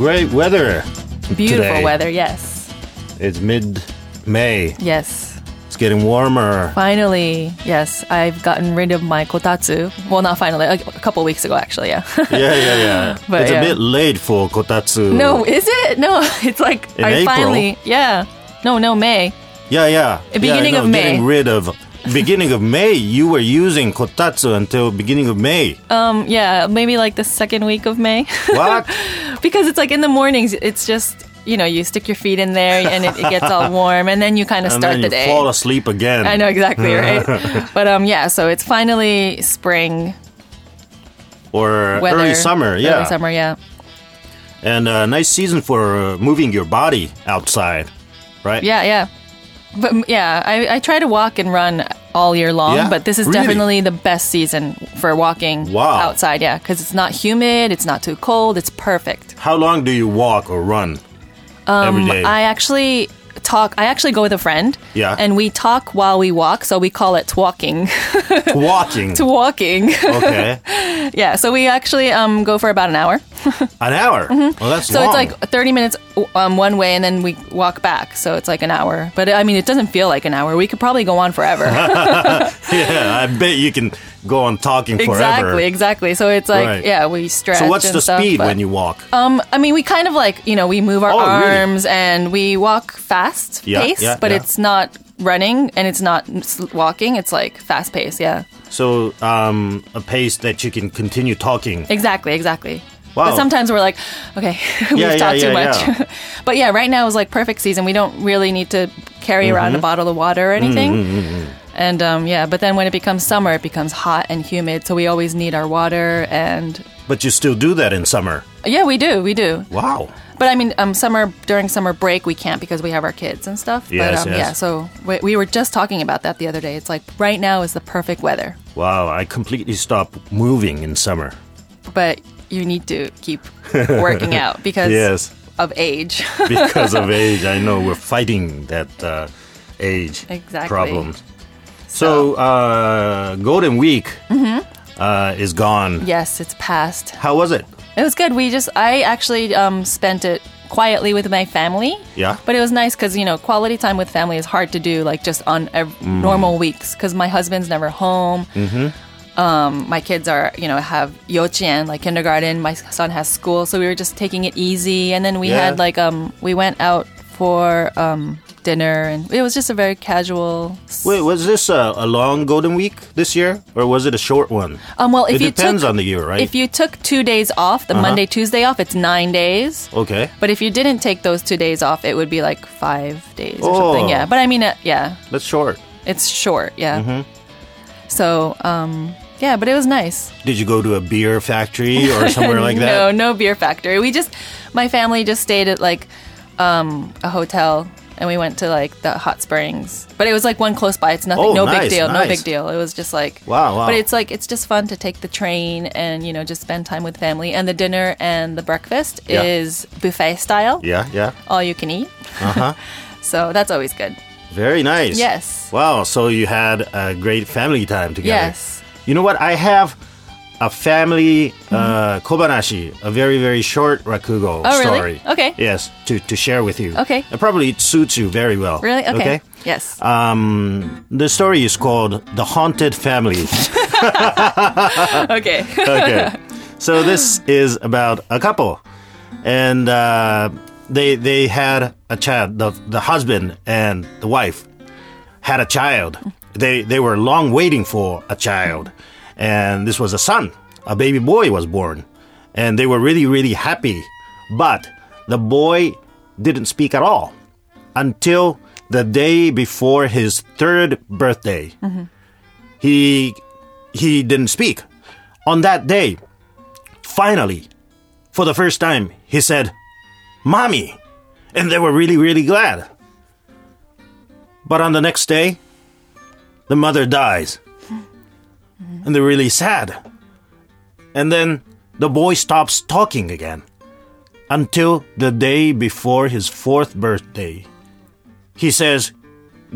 Great weather. Beautiful weather, yes. It's mid-May. Yes. It's getting warmer. Finally, yes. I've gotten rid of my kotatsu. Well, not finally, a couple weeks ago, actually, yeah. yeah. But it's a bit late for kotatsu. No, is it? No, it's like in I April? Finally, yeah. No, May. Yeah. Beginning of May. Getting rid of... Beginning of May, you were using kotatsu until beginning of May. Yeah, maybe like the second week of May. What? Because it's like in the mornings, it's just, you know, you stick your feet in there and it gets all warm and then you kind of start the day. And then you fall asleep again. I know, exactly, right? But yeah, so it's finally spring. Or weather, early summer, yeah. Early summer, yeah. And a nice season for moving your body outside, right? Yeah. But yeah, I try to walk and run all year long, but this is definitely the best season for walking outside, yeah, because it's not humid, it's not too cold, it's perfect. How long do you walk or run every day? I actually go with a friend, and we talk while we walk, so we call it twalking. Twalking? Twalking. Okay. Yeah, so we actually go for about an hour. An hour? Mm-hmm. Well, that's so long. So it's like 30 minutes one way, and then we walk back, so it's like an hour. But, I mean, it doesn't feel like an hour. We could probably go on forever. Yeah, I bet you can go on talking forever. Exactly. So it's like, yeah, we stretch and stuff. So what's the speed when you walk? I mean, we kind of like, you know, we move our arms, and we walk fast pace, but it's not running, and it's not walking. It's like fast pace, yeah. So a pace that you can continue talking. Exactly. Wow. But sometimes we're like, okay, we've talked too much. Yeah. But yeah, right now is like perfect season. We don't really need to carry around a bottle of water or anything. Mm-hmm. And yeah, but then when it becomes summer, it becomes hot and humid. So we always need our water and... But you still do that in summer? Yeah, we do. Wow. But I mean, during summer break, we can't because we have our kids and stuff. Yes, but yeah, so we were just talking about that the other day. It's like right now is the perfect weather. Wow, I completely stopped moving in summer. But... You need to keep working out because of age. Because of age. I know we're fighting that age problem. So, Golden Week is gone. Yes, it's passed. How was it? It was good. I actually spent it quietly with my family. Yeah. But it was nice because, you know, quality time with family is hard to do like just on normal weeks because my husband's never home. Mm-hmm. My kids are, you know, have yochien, like kindergarten. My son has school, so we were just taking it easy. And then we had like we went out for dinner, and it was just a very casual. Wait, was this a long Golden Week this year, or was it a short one? Well, it depends on the year, right? If you took 2 days off, the Monday, Tuesday off, it's 9 days. Okay. But if you didn't take those 2 days off, it would be like 5 days or something. Yeah, but I mean, yeah, that's short. It's short, yeah. Mm-hmm. So, yeah, but it was nice. Did you go to a beer factory or somewhere like that? No beer factory. My family just stayed at like a hotel and we went to like the hot springs. But it was like one close by. It's nothing, no big deal. It was just like, wow. But it's like, it's just fun to take the train and, you know, just spend time with family. And the dinner and the breakfast is buffet style. Yeah. All you can eat. So that's always good. Very nice. Yes. Wow, so you had a great family time together. Yes. You know what? I have a family Kobanashi, a very, very short rakugo story. Really? Okay. Yes, to share with you. Okay. It probably suits you very well. Really? Okay? Yes. The story is called The Haunted Family. Okay. So this is about a couple. And... They had a child. The husband and the wife had a child. They were long waiting for a child, and this was a son. A baby boy was born, and they were really, really happy. But the boy didn't speak at all until the day before his third birthday. Mm-hmm. He didn't speak. On that day, finally, for the first time, he said, "Mommy," and they were really, really glad. But on the next day, the mother dies, and they're really sad. And then the boy stops talking again until the day before his fourth birthday. He says,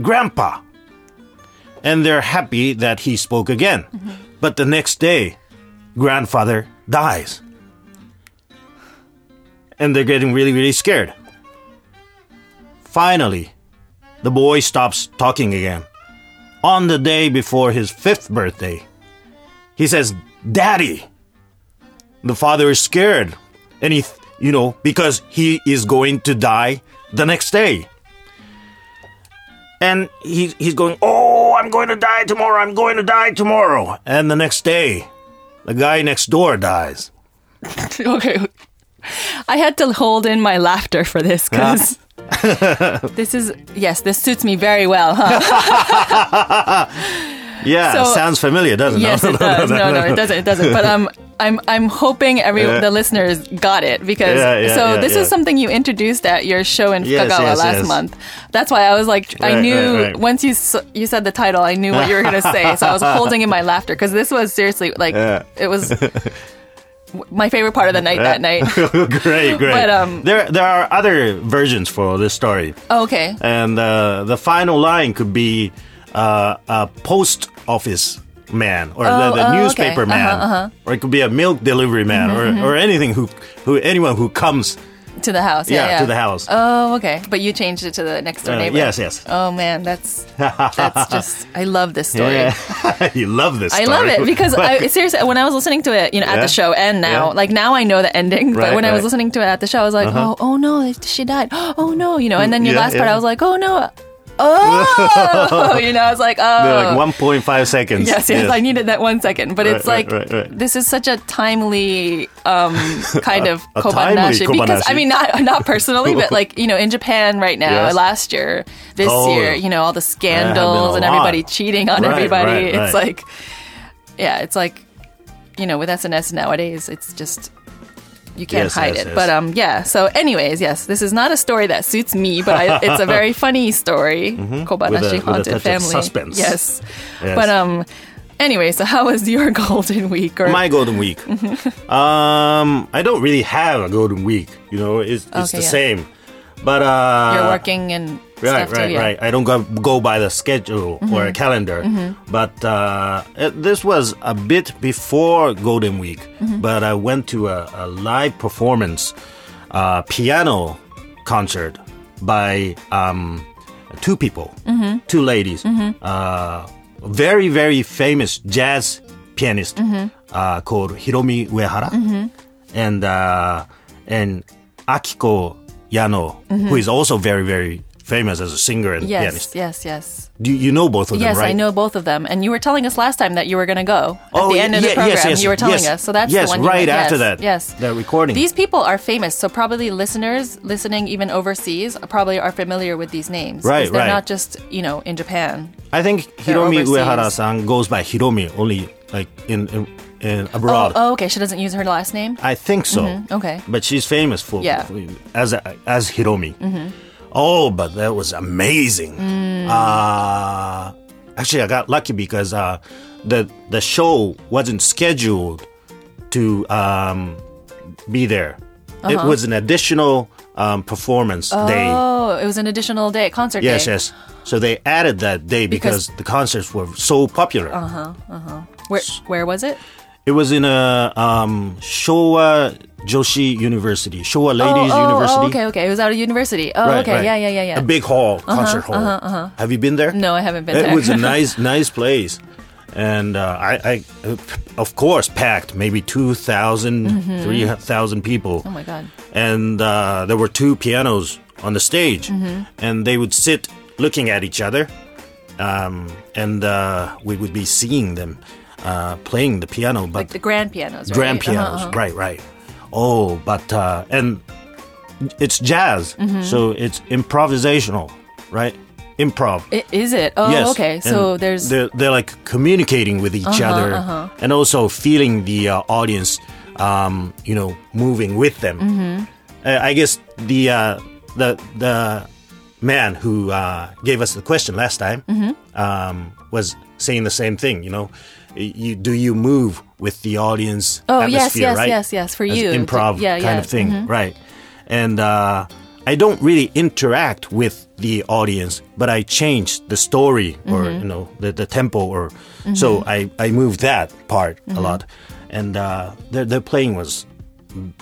"Grandpa," and they're happy that he spoke again. But the next day, grandfather dies. and they're getting really, really scared. Finally, the boy stops talking again. On the day before his 5th birthday, he says, "Daddy!" The father is scared, and he, because he is going to die the next day. And he's going, "Oh, I'm going to die tomorrow, I'm going to die tomorrow." And the next day, the guy next door dies. Okay. I had to hold in my laughter for this because this suits me very well, huh? Yeah, so, sounds familiar, doesn't it? Yes, it does. No, it doesn't. But I'm hoping the listeners got it because this is something you introduced at your show in Tatekawa last month. That's why I was like, I knew once you said the title, I knew what you were going to say. So I was holding in my laughter because this was seriously it was my favorite part of the night that night. Great, great. But, there are other versions for this story. Okay. And the final line could be a post office man or the newspaper man, or it could be a milk delivery man, or anything anyone who comes to the house. To the house. Oh, okay. But you changed it to the next door neighbor. Yes. Oh man, that's just, I love this story. Yeah. You love this story. I love it because seriously, when I was listening to it, at the show and now, like now I know the ending, but when I was listening to it at the show, I was like, oh no, she died. Oh no, and then your last part, I was like, oh no. Oh, I was like, oh. Like 1.5 seconds. Yes, I needed that 1 second. But it's this is such a timely kind of Kobanashi. Because, not personally, but in Japan right now, last year, this year, all the scandals and everybody cheating on everybody. Right. It's like, with SNS nowadays, it's just... You can't hide it. Yes. But, so anyways, this is not a story that suits me, but it's a very funny story. Kobanashi Haunted Family. Suspense. Yes. But, anyway, so how was your Golden Week? My Golden Week? I don't really have a Golden Week. It's the same. But, you're working and stuff too, right. I don't go by the schedule or a calendar. But this was a bit before Golden Week. But I went to a live performance, piano concert by two people, two ladies. Very, very famous jazz pianist called Hiromi Uehara and Akiko Yano, who is also very, very famous as a singer and pianist. Yes. Do you know both of them, right? Yes, I know both of them. And you were telling us last time that you were going to go at the end of the program. Yes, you were telling us. So that's the one you right after that. Yes. That recording. These people are famous, so probably listeners listening even overseas probably are familiar with these names. Right, they're not just, in Japan. I think Hiromi Uehara-san goes by Hiromi only like in abroad. Oh, okay. She doesn't use her last name? I think so. Okay. But she's famous for as Hiromi. Oh, but that was amazing. Actually, I got lucky because the show wasn't scheduled to be there. It was an additional performance day. Oh, it was an additional day, concert day. Yes. So they added that day because the concerts were so popular. Where was it? It was in a Showa Joshi University, Showa Ladies University. Okay. It was at a university. Yeah. A big hall, concert hall. Have you been there? No, I haven't been there. It was a nice place. And I of course, packed maybe 2,000, 3,000 people. Oh, my God. And there were two pianos on the stage. And they would sit looking at each other. And we would be seeing them playing the piano. But like the grand pianos, right? Grand pianos, right. Oh, but, and it's jazz, so it's improvisational, right? Improv. Is it? Oh, yes. Okay. So and there's... They're like communicating with each other and also feeling the audience, moving with them. I guess the man who gave us the question last time was saying the same thing, do you move with the audience atmosphere, right? Yes, for you. Improv kind of thing, right. And I don't really interact with the audience, but I change the story or, the tempo. Or so I move that part a lot. And their playing was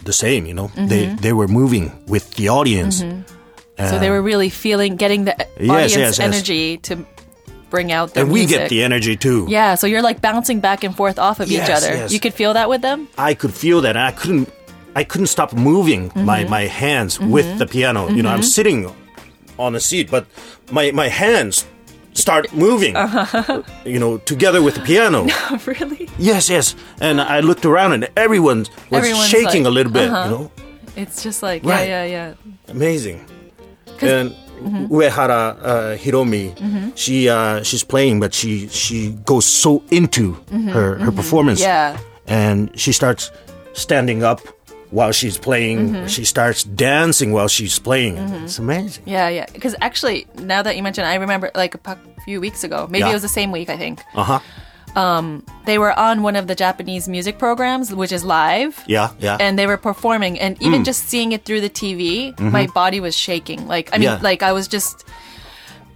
the same, you know. Mm-hmm. They were moving with the audience. Mm-hmm. So they were really feeling, getting the audience energy to bring out their music. And we get the energy too. Yeah, so you're like bouncing back and forth off of each other. Yes. You could feel that with them? I could feel that. I couldn't stop moving mm-hmm. my hands mm-hmm. with the piano. Mm-hmm. You know, I'm sitting on a seat, but my hands start moving, uh-huh. you know, together with the piano. No, really? Yes. And I looked around and everyone's shaking like, a little bit, uh-huh. you know. It's just like, right. yeah. Amazing. And mm-hmm. Uehara Hiromi, mm-hmm. she's playing, but she goes so into mm-hmm. her mm-hmm. performance. Yeah. And she starts standing up while she's playing. Mm-hmm. She starts dancing while she's playing. Mm-hmm. It's amazing. Yeah. Because actually, now that you mentioned, I remember like a few weeks ago, maybe it was the same week, I think. Uh-huh. They were on one of the Japanese music programs, which is live. Yeah. And they were performing, and even just seeing it through the TV, mm-hmm. my body was shaking. I was just,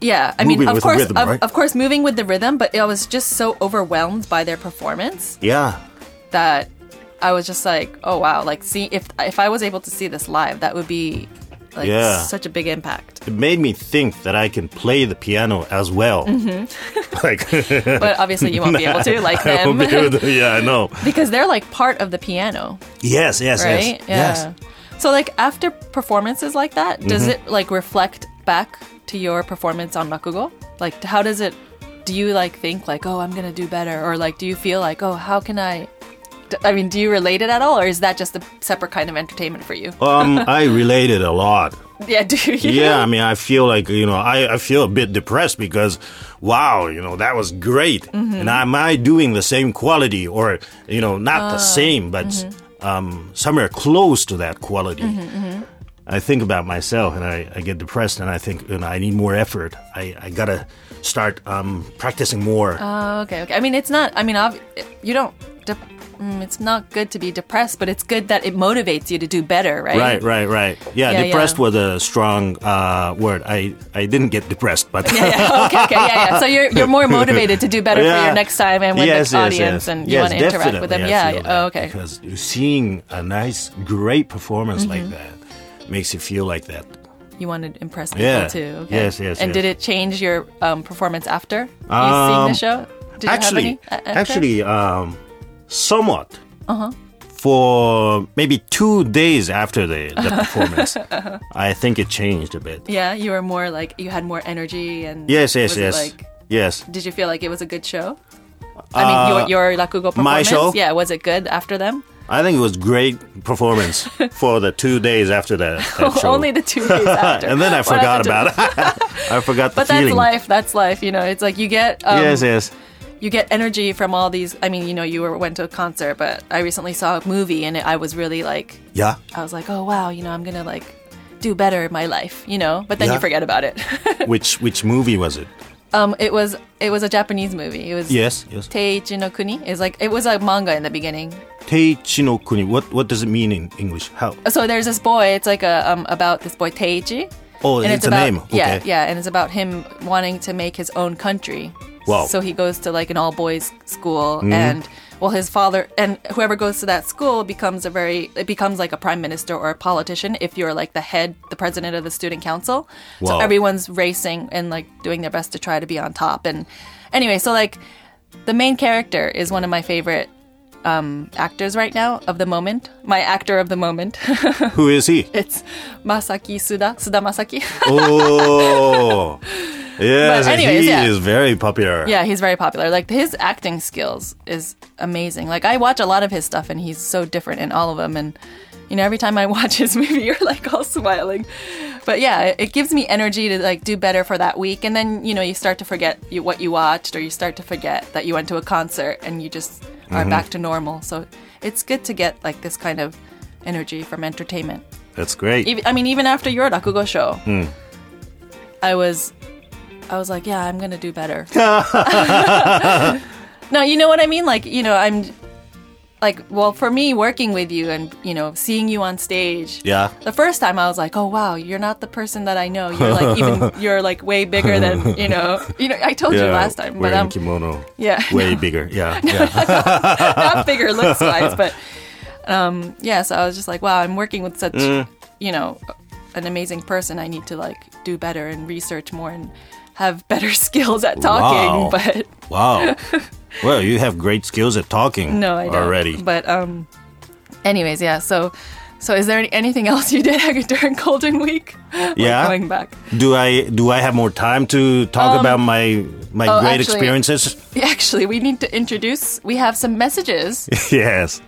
of course, moving with the rhythm, but I was just so overwhelmed by their performance. Yeah. That I was just like, oh wow, like see if I was able to see this live, that would be like such a big impact. It made me think that I can play the piano as well. Mm-hmm. But obviously you won't be able to, like them. I know. Because they're like part of the piano. Yes. Right? Yes. Yeah. So like after performances like that, mm-hmm. does it like reflect back to your performance on Rakugo? Like how does it, do you like think like, oh, I'm going to do better? Or like do you feel like, oh, how can I mean, do you relate it at all, or is that just a separate kind of entertainment for you? I relate it a lot. Yeah, do you? Yeah, I mean, I feel like, you know, I feel a bit depressed because, wow, you know, that was great. Mm-hmm. And am I doing the same quality or, you know, not the same, but mm-hmm. Somewhere close to that quality? Mm-hmm, mm-hmm. I think about myself and I get depressed and I think, you know, I need more effort. I got to start practicing more. Oh, okay. I mean, it's not, I mean, you don't... it's not good to be depressed, but it's good that it motivates you to do better, right? Right. Yeah, depressed was a strong word. I didn't get depressed, but... yeah. Okay. So you're more motivated to do better for your next time and with the audience and you want to interact with them. Okay. Because seeing a nice, great performance mm-hmm. like that makes you feel like that. You want to impress people too. Okay. Yes. And did it change your performance after you seen the show? Did you have any? Somewhat uh-huh. for maybe 2 days after the performance. Uh-huh. I think it changed a bit. Yeah, you were more like, you had more energy and... Yes. Did you feel like it was a good show? I mean, your Rakugo performance? My show? Yeah, was it good after them? I think it was great performance for the 2 days after that show. Only the 2 days after. And then I forgot about it. I forgot the feeling. But that's life, you know. It's like you get... You get energy from all these. I mean, you know, went to a concert, but I recently saw a movie, and I was really like, I was like, oh wow, you know, I'm gonna like do better in my life, you know. But then you forget about it. Which movie was it? It was a Japanese movie. It was Teichi no Kuni. It was a manga in the beginning. Teichi no Kuni. What does it mean in English? How? So there's this boy. It's like about this boy Teichi. Oh, and it's a name. Okay. Yeah, and it's about him wanting to make his own country. Wow. So he goes to like an all-boys school mm-hmm. and his father and whoever goes to that school becomes like a prime minister or a politician if you're like the president of the student council. Wow. So everyone's racing and like doing their best to try to be on top. And anyway, so like the main character is one of my favorite actors right now of the moment. My actor of the moment. Who is he? It's Masaki Suda. Suda Masaki. Oh. Yeah, he is very popular. Yeah, he's very popular. Like, his acting skills is amazing. Like, I watch a lot of his stuff, and he's so different in all of them. And, you know, every time I watch his movie, you're, like, all smiling. But, yeah, it gives me energy to, like, do better for that week. And then, you know, you start to forget what you watched, or you start to forget that you went to a concert, and you just are mm-hmm. back to normal. So it's good to get, like, this kind of energy from entertainment. That's great. Even after your Rakugo show, I was like, yeah, I'm going to do better. No, you know what I mean? Like, you know, I'm like, well, for me, working with you and, you know, seeing you on stage. Yeah. The first time I was like, oh, wow, you're not the person that I know. You're like, you're like way bigger than, you know, I told you last time. Wearing kimono. Yeah. Way bigger. Yeah. Not bigger looks wise, but Yeah, so I was just like, wow, I'm working with such, you know, an amazing person. I need to like do better and research more and have better skills at talking. Wow. But wow. Well, you have great skills at talking. No, I don't. Already. But anyways, yeah, so is there anything else you did during Golden Week? Yeah. Like going back. Do I have more time to talk about my great experiences? Actually, we need to introduce. We have some messages. Yes.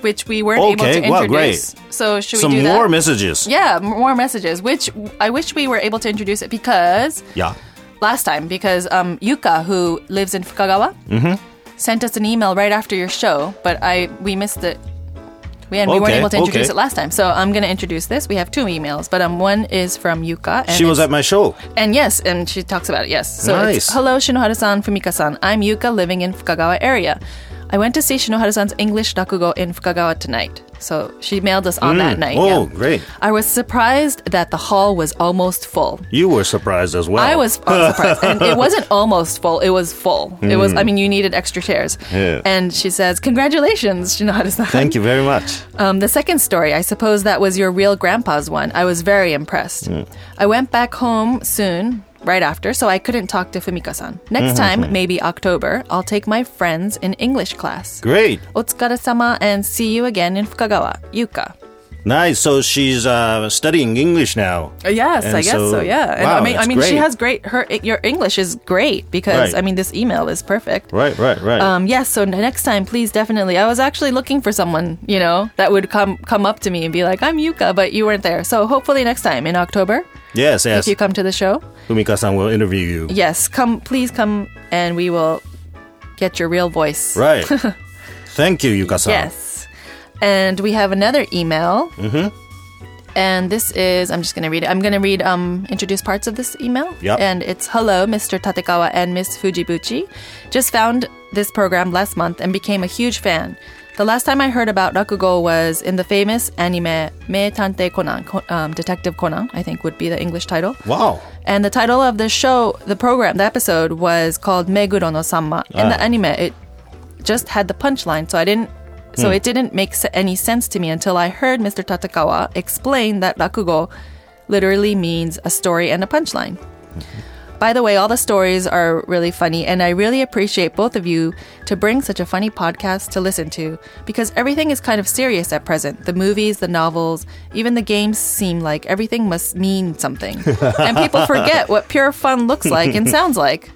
Which we weren't able to introduce. Well, great. So should we do that? Some more messages. Yeah, more messages, which I wish we were able to introduce it because... Yeah. Last time, because Yuka, who lives in Fukagawa, sent us an email right after your show, but we missed it. We weren't able to introduce it last time. So I'm going to introduce this. We have two emails, but one is from Yuka. And she was at my show. And yes, and she talks about it, yes. So nice. It's, hello, Shinoharu-san, Fumika-san. I'm Yuka, living in Fukagawa area. I went to see Shinoharu-san's English rakugo in Fukagawa tonight. So she mailed us on that night. Oh, yeah. Great. I was surprised that the hall was almost full. You were surprised as well. I was surprised. And it wasn't almost full. It was full. It was, I mean, you needed extra chairs. Yeah. And she says, congratulations, Shinoharu-san. Thank you very much. The second story, I suppose that was your real grandpa's one. I was very impressed. I went back home soon. Right after, so I couldn't talk to Fumika-san. Next time, maybe October, I'll take my friends in English class. Great. Otsukaresama and see you again in Fukagawa. Yuka. Nice. So she's studying English now. Yes, and I guess so. Yeah. And wow, I mean, she has great. Your English is great because I mean, this email is perfect. Right. Yes. So next time, please definitely. I was actually looking for someone, you know, that would come up to me and be like, "I'm Yuka," but you weren't there. So hopefully next time in October. Yes. If you come to the show, Fumika-san will interview you. Yes. Please come, and we will get your real voice. Right. Thank you, Yuka-san. Yes. And we have another email. And this is, I'm just going to read it. I'm going to read, introduce parts of this email. Yep. And it's, hello, Mr. Tatekawa and Miss Fujibuchi. Just found this program last month and became a huge fan. The last time I heard about Rakugo was in the famous anime, Meitantei Konan, Detective Conan, I think would be the English title. Wow. And the title of the show, the episode was called Meguro no Sanma. In the anime, it just had the punchline, so I didn't. So it didn't make any sense to me until I heard Mr. Tatekawa explain that rakugo literally means a story and a punchline. By the way, all the stories are really funny, and I really appreciate both of you to bring such a funny podcast to listen to, because everything is kind of serious at present. The movies, the novels, even the games seem like everything must mean something. And people forget what pure fun looks like and sounds like.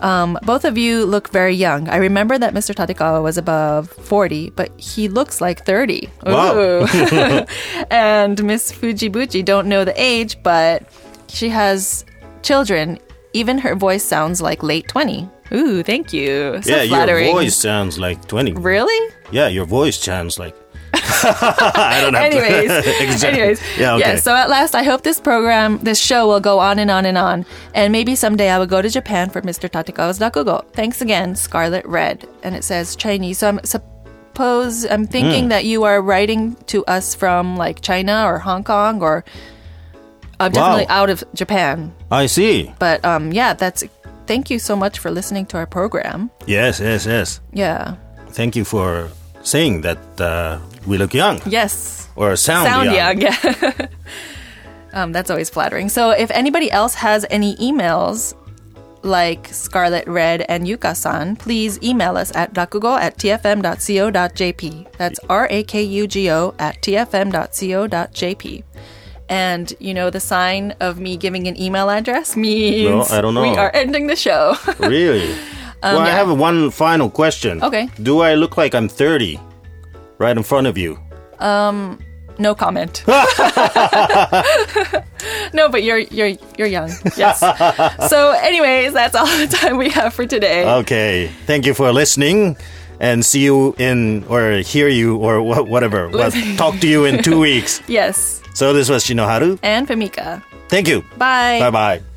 Both of you look very young. I remember that Mr. Tatekawa was above 40, but he looks like 30. Wow. And Miss Fujibuchi, don't know the age, but she has children. Even her voice sounds like late 20. Ooh, thank you. So flattering. Your voice sounds like 20. Really? Yeah, your voice sounds like... I don't know. Anyways. Yeah, okay. Yeah, so at last, I hope this show will go on and on and on. And maybe someday I will go to Japan for Mr. Tatekawa's Rakugo. Thanks again, Scarlet Red. And it says Chinese. So I'm thinking that you are writing to us from like China or Hong Kong or definitely out of Japan. I see. But yeah, thank you so much for listening to our program. Yes. Yeah. Thank you for saying that we look young. Yes. Or sound young, yeah. That's always flattering. So if anybody else has any emails like Scarlet Red and Yuka-san, please email us at rakugo@tfm.co.jp. That's rakugo@tfm.co.jp. And, you know, the sign of me giving an email address means we are ending the show. Really? I have one final question. Okay. Do I look like I'm 30 right in front of you? No comment. No, but you're young. Yes. So anyways, that's all the time we have for today. Okay. Thank you for listening and see you in or hear you or whatever. We'll talk to you in 2 weeks. Yes. So this was Shinoharu and Fumika. Thank you. Bye. Bye-bye.